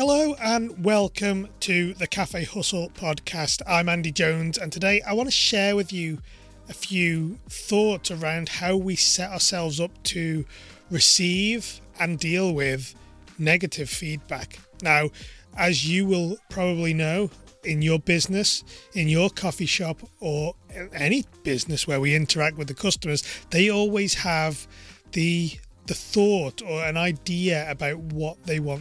Hello and welcome to the Cafe Hustle podcast. I'm Andy Jones, and today I want to share with you a few thoughts around how we set ourselves up to receive and deal with negative feedback. Now, as you will probably know, in your business, in your coffee shop, or any business where we interact with the customers, they always have the thought or an idea about what they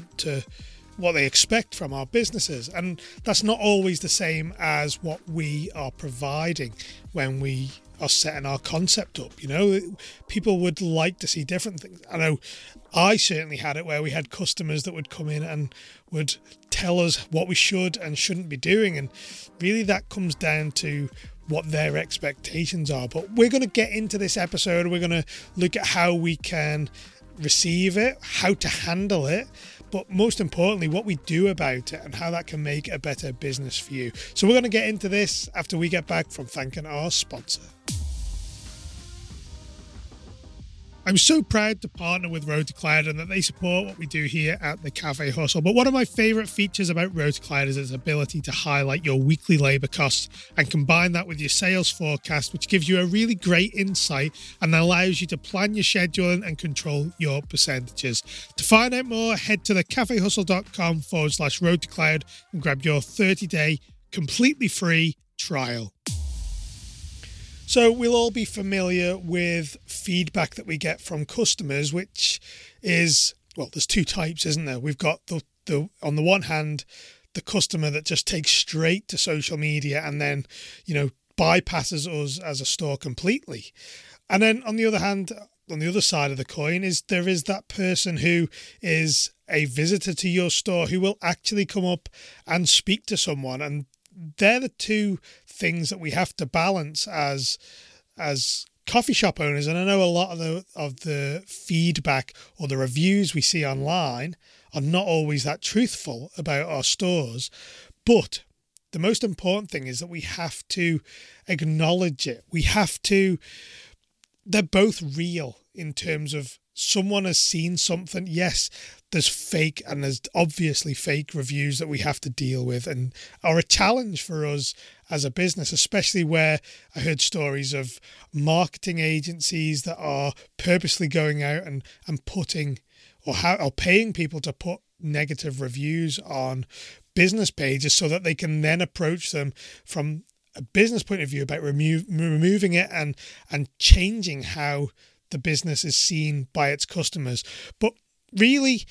expect from our businesses. And that's not always the same as what we are providing when we are setting our concept up. You know, people would like to see different things. I know I certainly had it where we had customers that would come in and would tell us what we should and shouldn't be doing. And really that comes down to what their expectations are. But we're going to get into this episode. We're going to look at how we can receive it, how to handle it, but most importantly, what we do about it and how that can make a better business for you. So we're going to get into this after we get back from thanking our sponsor. I'm so proud to partner with RotaCloud and that they support what we do here at the Cafe Hustle. But one of my favourite features about RotaCloud is its ability to highlight your weekly labour costs and combine that with your sales forecast, which gives you a really great insight and allows you to plan your scheduling and control your percentages. To find out more, head to thecafehustle.com/RotaCloud and grab your 30-day completely free trial. So we'll all be familiar with feedback that we get from customers, which is, well, there's two types, isn't there? We've got the on the one hand, the customer that just takes straight to social media and then, you know, bypasses us as a store completely. And then on the other hand, on the other side of the coin is there is that person who is a visitor to your store who will actually come up and speak to someone. And they're the two things that we have to balance as coffee shop owners. And I know a lot of the feedback or the reviews we see online are not always that truthful about our stores. But the most important thing is that we have to acknowledge it. They're both real in terms of someone has seen something. Yes, there's fake and there's obviously fake reviews that we have to deal with and are a challenge for us as a business, especially where I heard stories of marketing agencies that are purposely going out and putting or paying people to put negative reviews on business pages so that they can then approach them from a business point of view about removing it and changing how the business is seen by its customers. But really,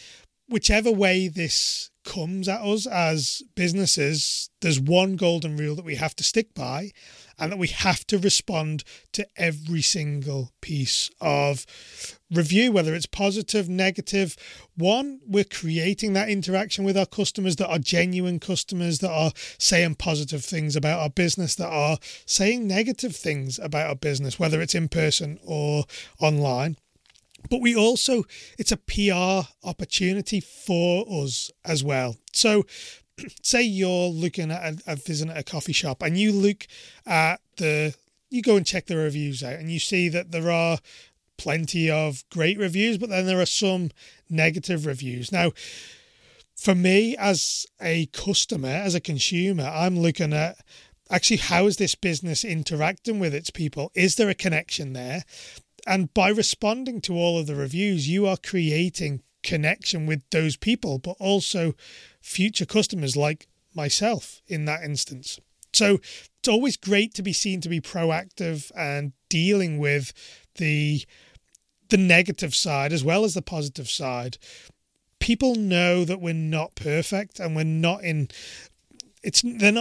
whichever way this comes at us as businesses, there's one golden rule that we have to stick by and that we have to respond to every single piece of review, whether it's positive, negative. One, we're creating that interaction with our customers that are genuine customers, that are saying positive things about our business, that are saying negative things about our business, whether it's in person or online. But we also, it's a PR opportunity for us as well. So say you're looking at a visit at a coffee shop and you look at you go and check the reviews out and you see that there are plenty of great reviews, but then there are some negative reviews. Now, for me as a customer, as a consumer, I'm looking at actually how is this business interacting with its people? Is there a connection there? And by responding to all of the reviews, you are creating connection with those people, but also future customers like myself in that instance. So it's always great to be seen to be proactive and dealing with the negative side as well as the positive side. People know that we're not perfect and they're not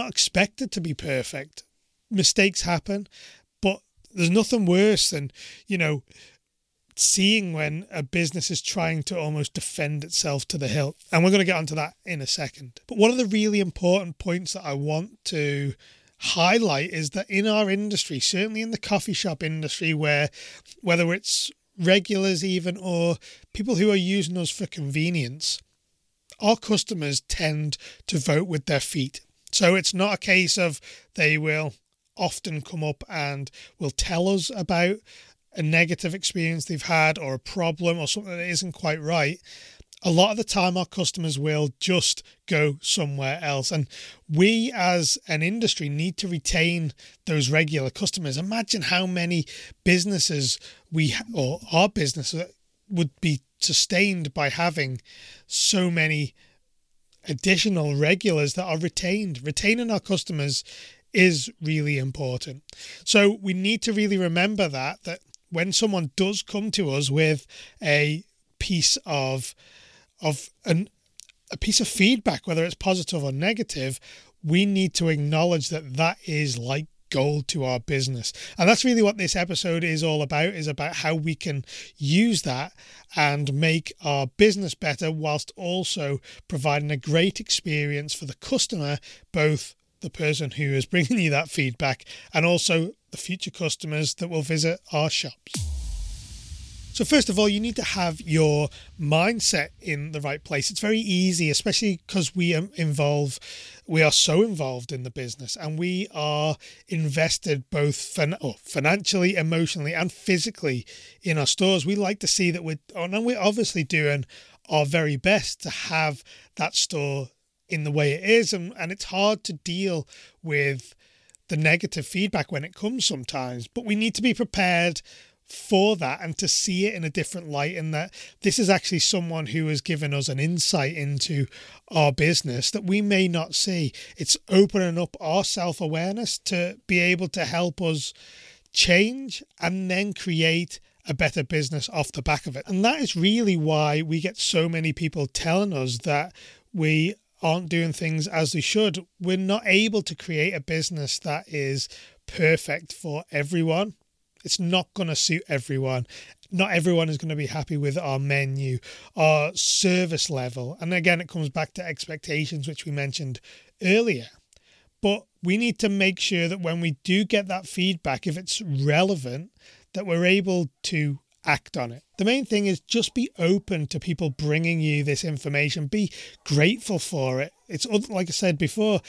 expected to be perfect. Mistakes happen. There's nothing worse than, you know, seeing when a business is trying to almost defend itself to the hilt. And we're going to get onto that in a second. But one of the really important points that I want to highlight is that in our industry, certainly in the coffee shop industry, where whether it's regulars even or people who are using us for convenience, our customers tend to vote with their feet. So it's not a case of they will often come up and will tell us about a negative experience they've had or a problem or something that isn't quite right. a lot of the time our customers will just go somewhere else. And we as an industry need to retain those regular customers. Imagine how many businesses our business would be sustained by having so many additional regulars that are retained. Retaining our customers is really important. So we need to really remember that when someone does come to us with a piece of feedback, whether it's positive or negative, we need to acknowledge that is like gold to our business. And that's really what this episode is all about, is about how we can use that and make our business better whilst also providing a great experience for the customer, both the person who is bringing you that feedback and also the future customers that will visit our shops. So first of all, you need to have your mindset in the right place. It's very easy, especially because we are so involved in the business and we are invested both financially, emotionally and physically in our stores. We like to see that we're obviously doing our very best to have that store in the way it is. And it's hard to deal with the negative feedback when it comes sometimes, but we need to be prepared for that and to see it in a different light, and that this is actually someone who has given us an insight into our business that we may not see. It's opening up our self-awareness to be able to help us change and then create a better business off the back of it. And that is really why we get so many people telling us that we aren't doing things as they should. We're not able to create a business that is perfect for everyone. It's not going to suit everyone. Not everyone is going to be happy with our menu, our service level. And again, it comes back to expectations, which we mentioned earlier. But we need to make sure that when we do get that feedback, if it's relevant, that we're able to act on it. The main thing is just be open to people bringing you this information. Be grateful for it. It's like I said before,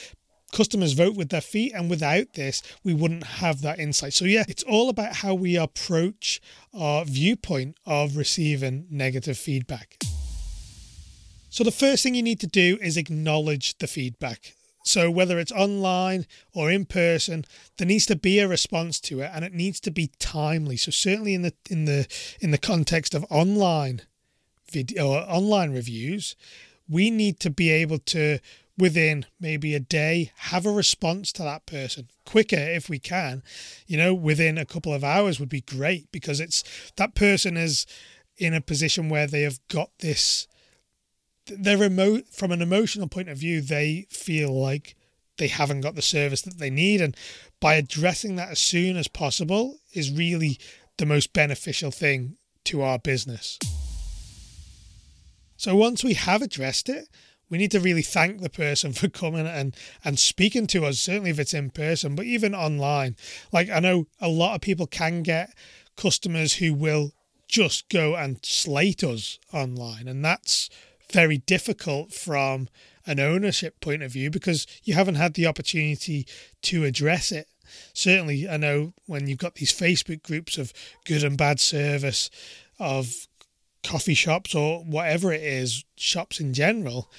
customers vote with their feet, and without this, we wouldn't have that insight. So yeah, it's all about how we approach our viewpoint of receiving negative feedback. So the first thing you need to do is acknowledge the feedback. So whether it's online or in person, there needs to be a response to it, and it needs to be timely. So certainly in the context of online video or online reviews, we need to be able to, within maybe a day, have a response to that person quicker if we can. Within a couple of hours would be great, because it's that person is in a position where they have got this. From an emotional point of view, they feel like they haven't got the service that they need, and by addressing that as soon as possible is really the most beneficial thing to our business. So once we have addressed it, we need to really thank the person for coming and speaking to us, certainly if it's in person, but even online. Like, I know a lot of people can get customers who will just go and slate us online, and that's very difficult from an ownership point of view because you haven't had the opportunity to address it. Certainly, I know when you've got these Facebook groups of good and bad service, of coffee shops or whatever it is, shops in general,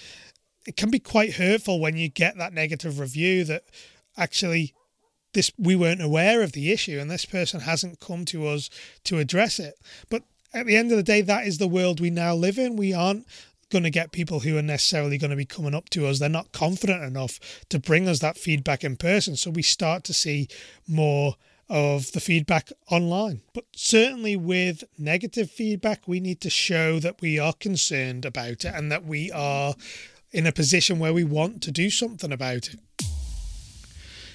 it can be quite hurtful when you get that negative review that actually we weren't aware of the issue and this person hasn't come to us to address it. But at the end of the day, that is the world we now live in. We aren't going to get people who are necessarily going to be coming up to us. They're not confident enough to bring us that feedback in person. So we start to see more of the feedback online. But certainly with negative feedback, we need to show that we are concerned about it and that we are in a position where we want to do something about it.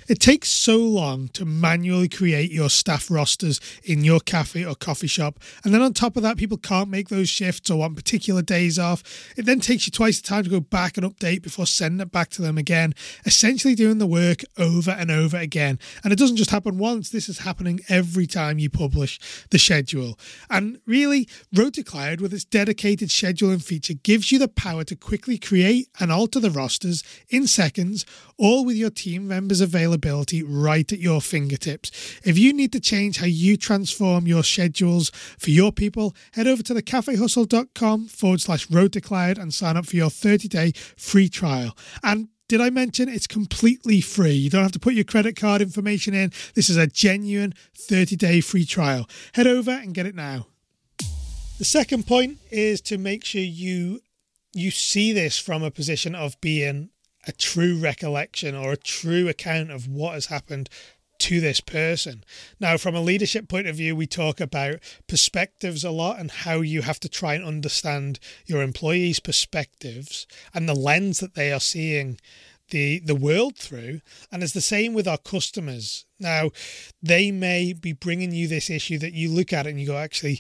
It takes so long to manually create your staff rosters in your cafe or coffee shop, and then on top of that, people can't make those shifts or want particular days off. It then takes you twice the time to go back and update before sending it back to them again, essentially doing the work over and over again. And it doesn't just happen once, this is happening every time you publish the schedule. And really, RotaCloud, with its dedicated scheduling feature, gives you the power to quickly create and alter the rosters in seconds, all with your team members available availability right at your fingertips. If you need to change how you transform your schedules for your people, head over to thecafehustle.com/RotaCloud and sign up for your 30-day free trial. And did I mention it's completely free? You don't have to put your credit card information in. This is a genuine 30-day free trial. Head over and get it now. The second point is to make sure you see this from a position of being a true recollection or a true account of what has happened to this person. Now, from a leadership point of view, we talk about perspectives a lot and how you have to try and understand your employees' perspectives and the lens that they are seeing the world through. And it's the same with our customers. Now, they may be bringing you this issue that you look at it and you go, actually,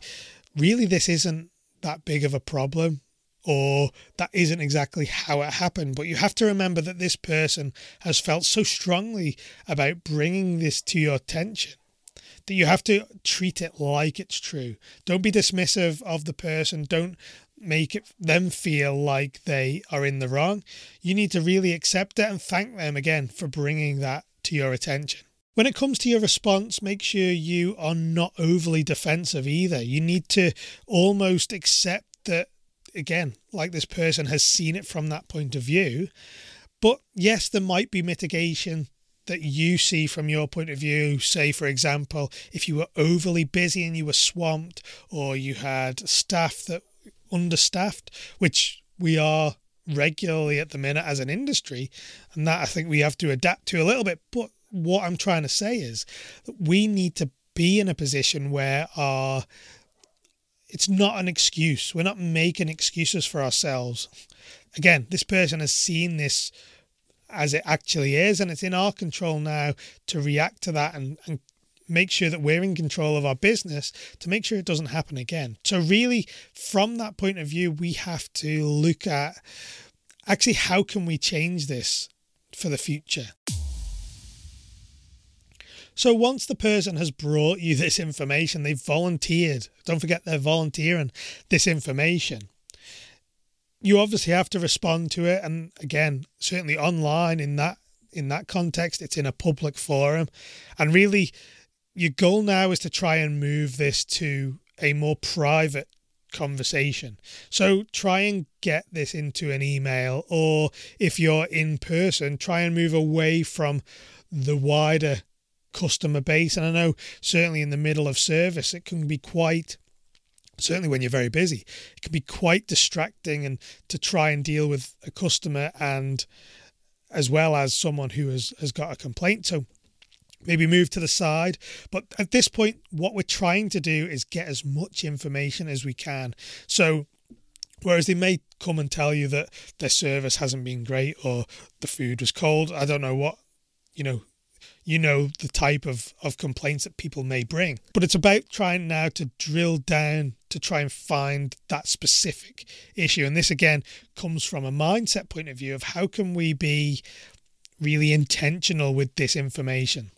really, this isn't that big of a problem, or that isn't exactly how it happened. But you have to remember that this person has felt so strongly about bringing this to your attention that you have to treat it like it's true. Don't be dismissive of the person. Don't make them feel like they are in the wrong. You need to really accept it and thank them again for bringing that to your attention. When it comes to your response, make sure you are not overly defensive either. You need to almost accept that, again, like this person has seen it from that point of view. But yes, there might be mitigation that you see from your point of view. Say, for example, if you were overly busy and you were swamped, or you had staff that understaffed, which we are regularly at the minute as an industry, and that I think we have to adapt to a little bit. But what I'm trying to say is that we need to be in a position where it's not an excuse. We're not making excuses for ourselves. Again, this person has seen this as it actually is, and it's in our control now to react to that and make sure that we're in control of our business to make sure it doesn't happen again. So really, from that point of view, we have to look at actually how can we change this for the future. So once the person has brought you this information, they've volunteered. Don't forget they're volunteering this information. You obviously have to respond to it. And again, certainly online in that context, it's in a public forum. And really, your goal now is to try and move this to a more private conversation. So try and get this into an email, or if you're in person, try and move away from the wider customer base. And I know certainly in the middle of service, it can be quite, certainly when you're very busy, it can be quite distracting and to try and deal with a customer and as well as someone who has got a complaint. So maybe move to the side. But at this point, what we're trying to do is get as much information as we can. So whereas they may come and tell you that their service hasn't been great or the food was cold, I don't know what, you know the type of complaints that people may bring. But it's about trying now to drill down to try and find that specific issue. And this, again, comes from a mindset point of view of how can we be really intentional with this information.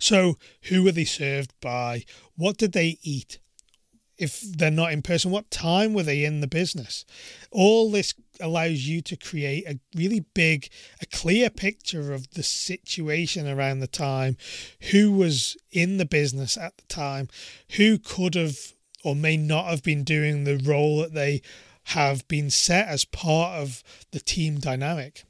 So who were they served by? What did they eat? If they're not in person, what time were they in the business? All this allows you to create a really big, a clear picture of the situation around the time, who was in the business at the time, who could have or may not have been doing the role that they have been set as part of the team dynamic.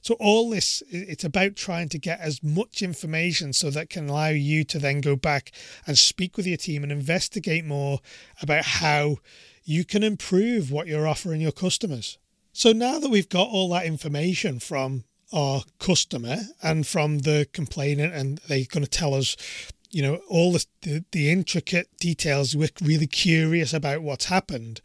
So all this, it's about trying to get as much information so that can allow you to then go back and speak with your team and investigate more about how you can improve what you're offering your customers. So now that we've got all that information from our customer and from the complainant, and they're going to tell us, all the intricate details, we're really curious about what's happened.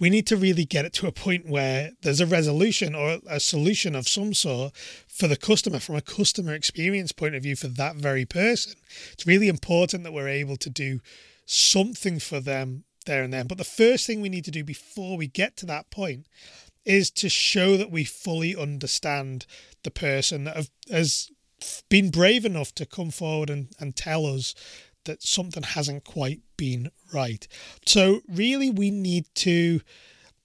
We need to really get it to a point where there's a resolution or a solution of some sort for the customer, from a customer experience point of view for that very person. It's really important that we're able to do something for them there and then. But the first thing we need to do before we get to that point is to show that we fully understand the person that has been brave enough to come forward and tell us that something hasn't quite been right. So really we need to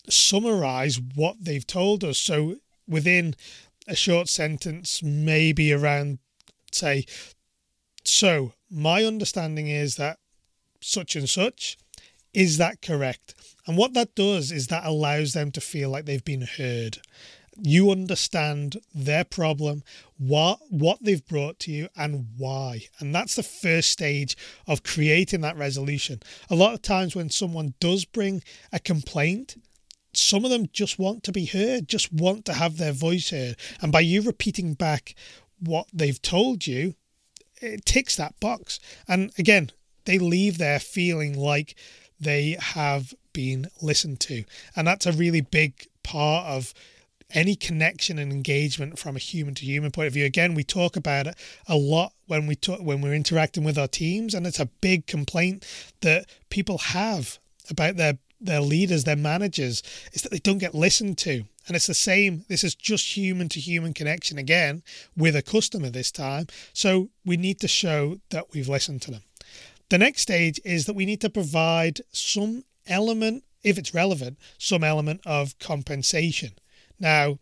summarize what they've told us. So within a short sentence, maybe around say, so my understanding is that such and such, is that correct? And what that does is that allows them to feel like they've been heard. You understand their problem, what they've brought to you, and why. And that's the first stage of creating that resolution. A lot of times when someone does bring a complaint, some of them just want to be heard, just want to have their voice heard. And by you repeating back what they've told you, it ticks that box. And again, they leave there feeling like they have been listened to. And that's a really big part of any connection and engagement from a human to human point of view. Again, we talk about it a lot when we're interacting with our teams, and it's a big complaint that people have about their leaders, their managers, is that they don't get listened to. And it's the same. This is just human to human connection again with a customer this time. So we need to show that we've listened to them. The next stage is that we need to provide some element, if it's relevant, some element of compensation. Now,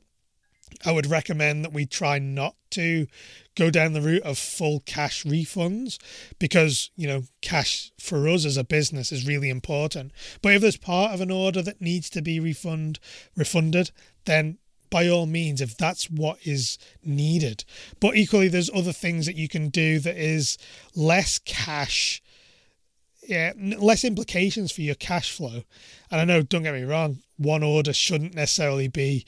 I would recommend that we try not to go down the route of full cash refunds because, you know, cash for us as a business is really important. But if there's part of an order that needs to be refunded, then by all means, if that's what is needed. But equally, there's other things that you can do that is less cash, less implications for your cash flow. And I know, don't get me wrong, one order shouldn't necessarily be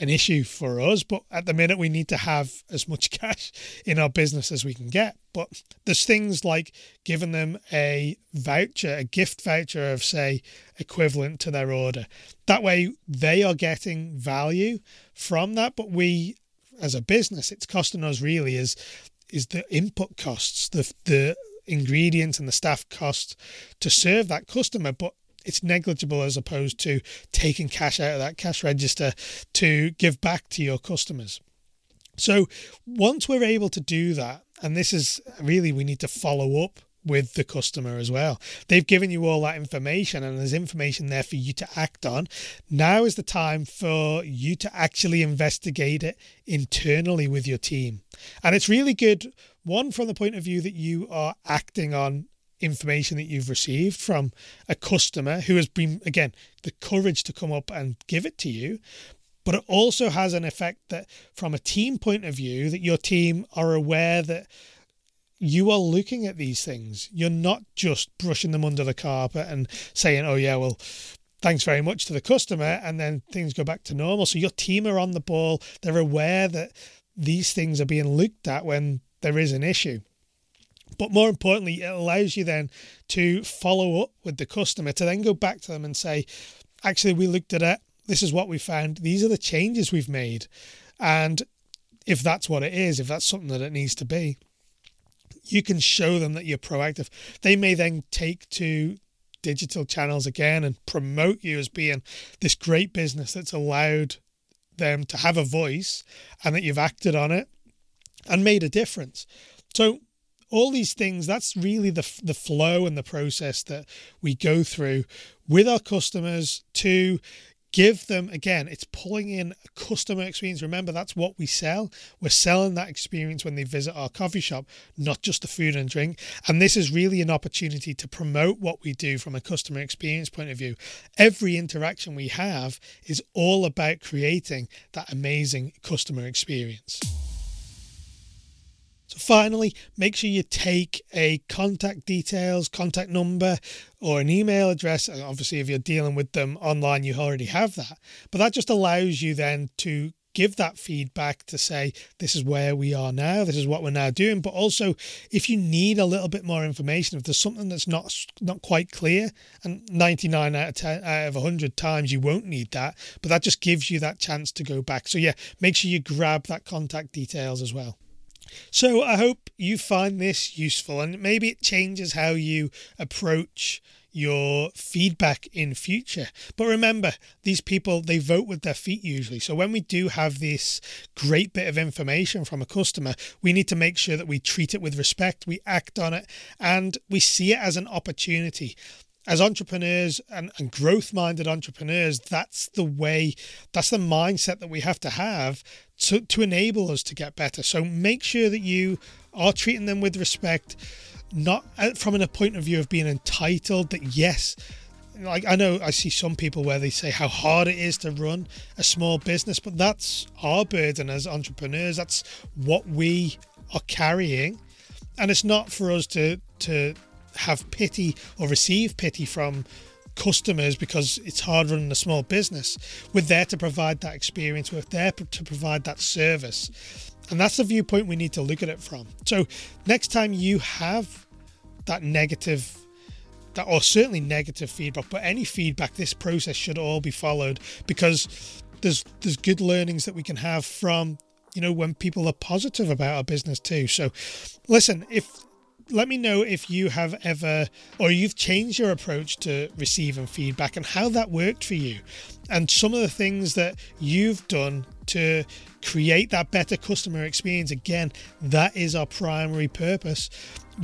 an issue for us, but at the minute we need to have as much cash in our business as we can get. But there's things like giving them a voucher, a gift voucher of, say, equivalent to their order. That way they are getting value from that, but we, as a business, it's costing us really is the input costs, the ingredients and the staff costs to serve that customer, but it's negligible as opposed to taking cash out of that cash register to give back to your customers. So once we're able to do that, and this is really, we need to follow up with the customer as well. They've given you all that information and there's information there for you to act on. Now is the time for you to actually investigate it internally with your team. And it's really good, one, from the point of view that you are acting on information that you've received from a customer who has been, again, the courage to come up and give it to you. But it also has an effect that from a team point of view, that your team are aware that you are looking at these things. You're not just brushing them under the carpet and saying, oh yeah, well, thanks very much to the customer, and then things go back to normal. So your team are on the ball. They're aware that these things are being looked at when there is an issue. But more importantly, it allows you then to follow up with the customer, to then go back to them and say, actually, we looked at it. This is what we found. These are the changes we've made. And if that's what it is, if that's something that it needs to be, you can show them that you're proactive. They may then take to digital channels again and promote you as being this great business that's allowed them to have a voice and that you've acted on it and made a difference. So all these things, that's really the flow and the process that we go through with our customers to give them, again, it's pulling in a customer experience. Remember, that's what we sell. We're selling that experience when they visit our coffee shop, not just the food and drink. And this is really an opportunity to promote what we do from a customer experience point of view. Every interaction we have is all about creating that amazing customer experience. Finally, make sure you take a contact details, contact number, or an email address. And obviously, if you're dealing with them online, you already have that. But that just allows you then to give that feedback to say, this is where we are now, this is what we're now doing. But also, if you need a little bit more information, if there's something that's not quite clear, and 99 out of 10, out of 100 times you won't need that, but that just gives you that chance to go back. So yeah, make sure you grab that contact details as well. So I hope you find this useful, and maybe it changes how you approach your feedback in future. But remember, these people, they vote with their feet usually. So when we do have this great bit of information from a customer, we need to make sure that we treat it with respect, we act on it, and we see it as an opportunity. As entrepreneurs and growth-minded entrepreneurs, that's the way, that's the mindset that we have to enable us to get better. So make sure that you are treating them with respect, not from a point of view of being entitled. That yes, like I know I see some people where they say how hard it is to run a small business, but that's our burden as entrepreneurs. That's what we are carrying, and it's not for us to have pity or receive pity from customers because it's hard running a small business. We're there to provide that experience. We're there to provide that service, and that's the viewpoint we need to look at it from. So next time you have that negative, that, or certainly negative feedback, but any feedback, this process should all be followed, because there's good learnings that we can have from, you know, when people are positive about our business too. So listen, let me know if you have ever, or you've changed your approach to receiving feedback and how that worked for you, and some of the things that you've done to create that better customer experience. Again, that is our primary purpose.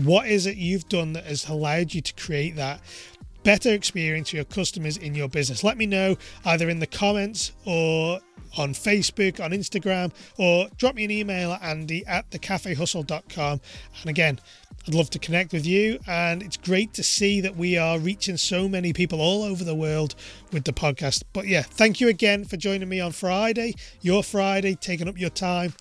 What is it you've done that has allowed you to create that better experience for your customers in your business? Let me know either in the comments or on Facebook, on Instagram, or drop me an email at andy@thecafehustle.com. And again, I'd love to connect with you, and it's great to see that we are reaching so many people all over the world with the podcast. But yeah, thank you again for joining me on Friday, your Friday, taking up your time,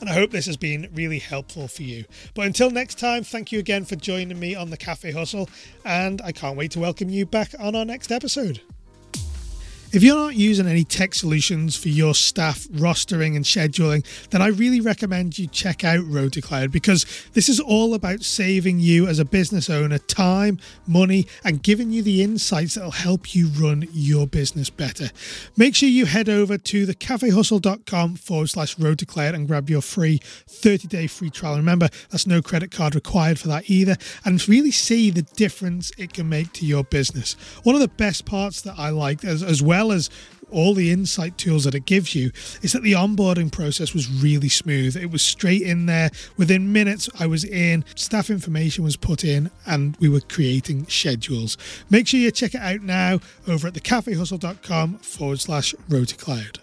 and I hope this has been really helpful for you. But until next time, thank you again for joining me on the Cafe Hustle, and I can't wait to welcome you back on our next episode. If you're not using any tech solutions for your staff rostering and scheduling, then I really recommend you check out RotaCloud, because this is all about saving you as a business owner time, money, and giving you the insights that will help you run your business better. Make sure you head over to thecafehustle.com/RotaCloud and grab your free 30-day free trial. Remember, that's no credit card required for that either, and really see the difference it can make to your business. One of the best parts that I liked, as well as all the insight tools that it gives you, is that the onboarding process was really smooth. It was straight in there. Within minutes, I was in, staff information was put in, and we were creating schedules. Make sure you check it out now over at thecafehustle.com/RotaCloud.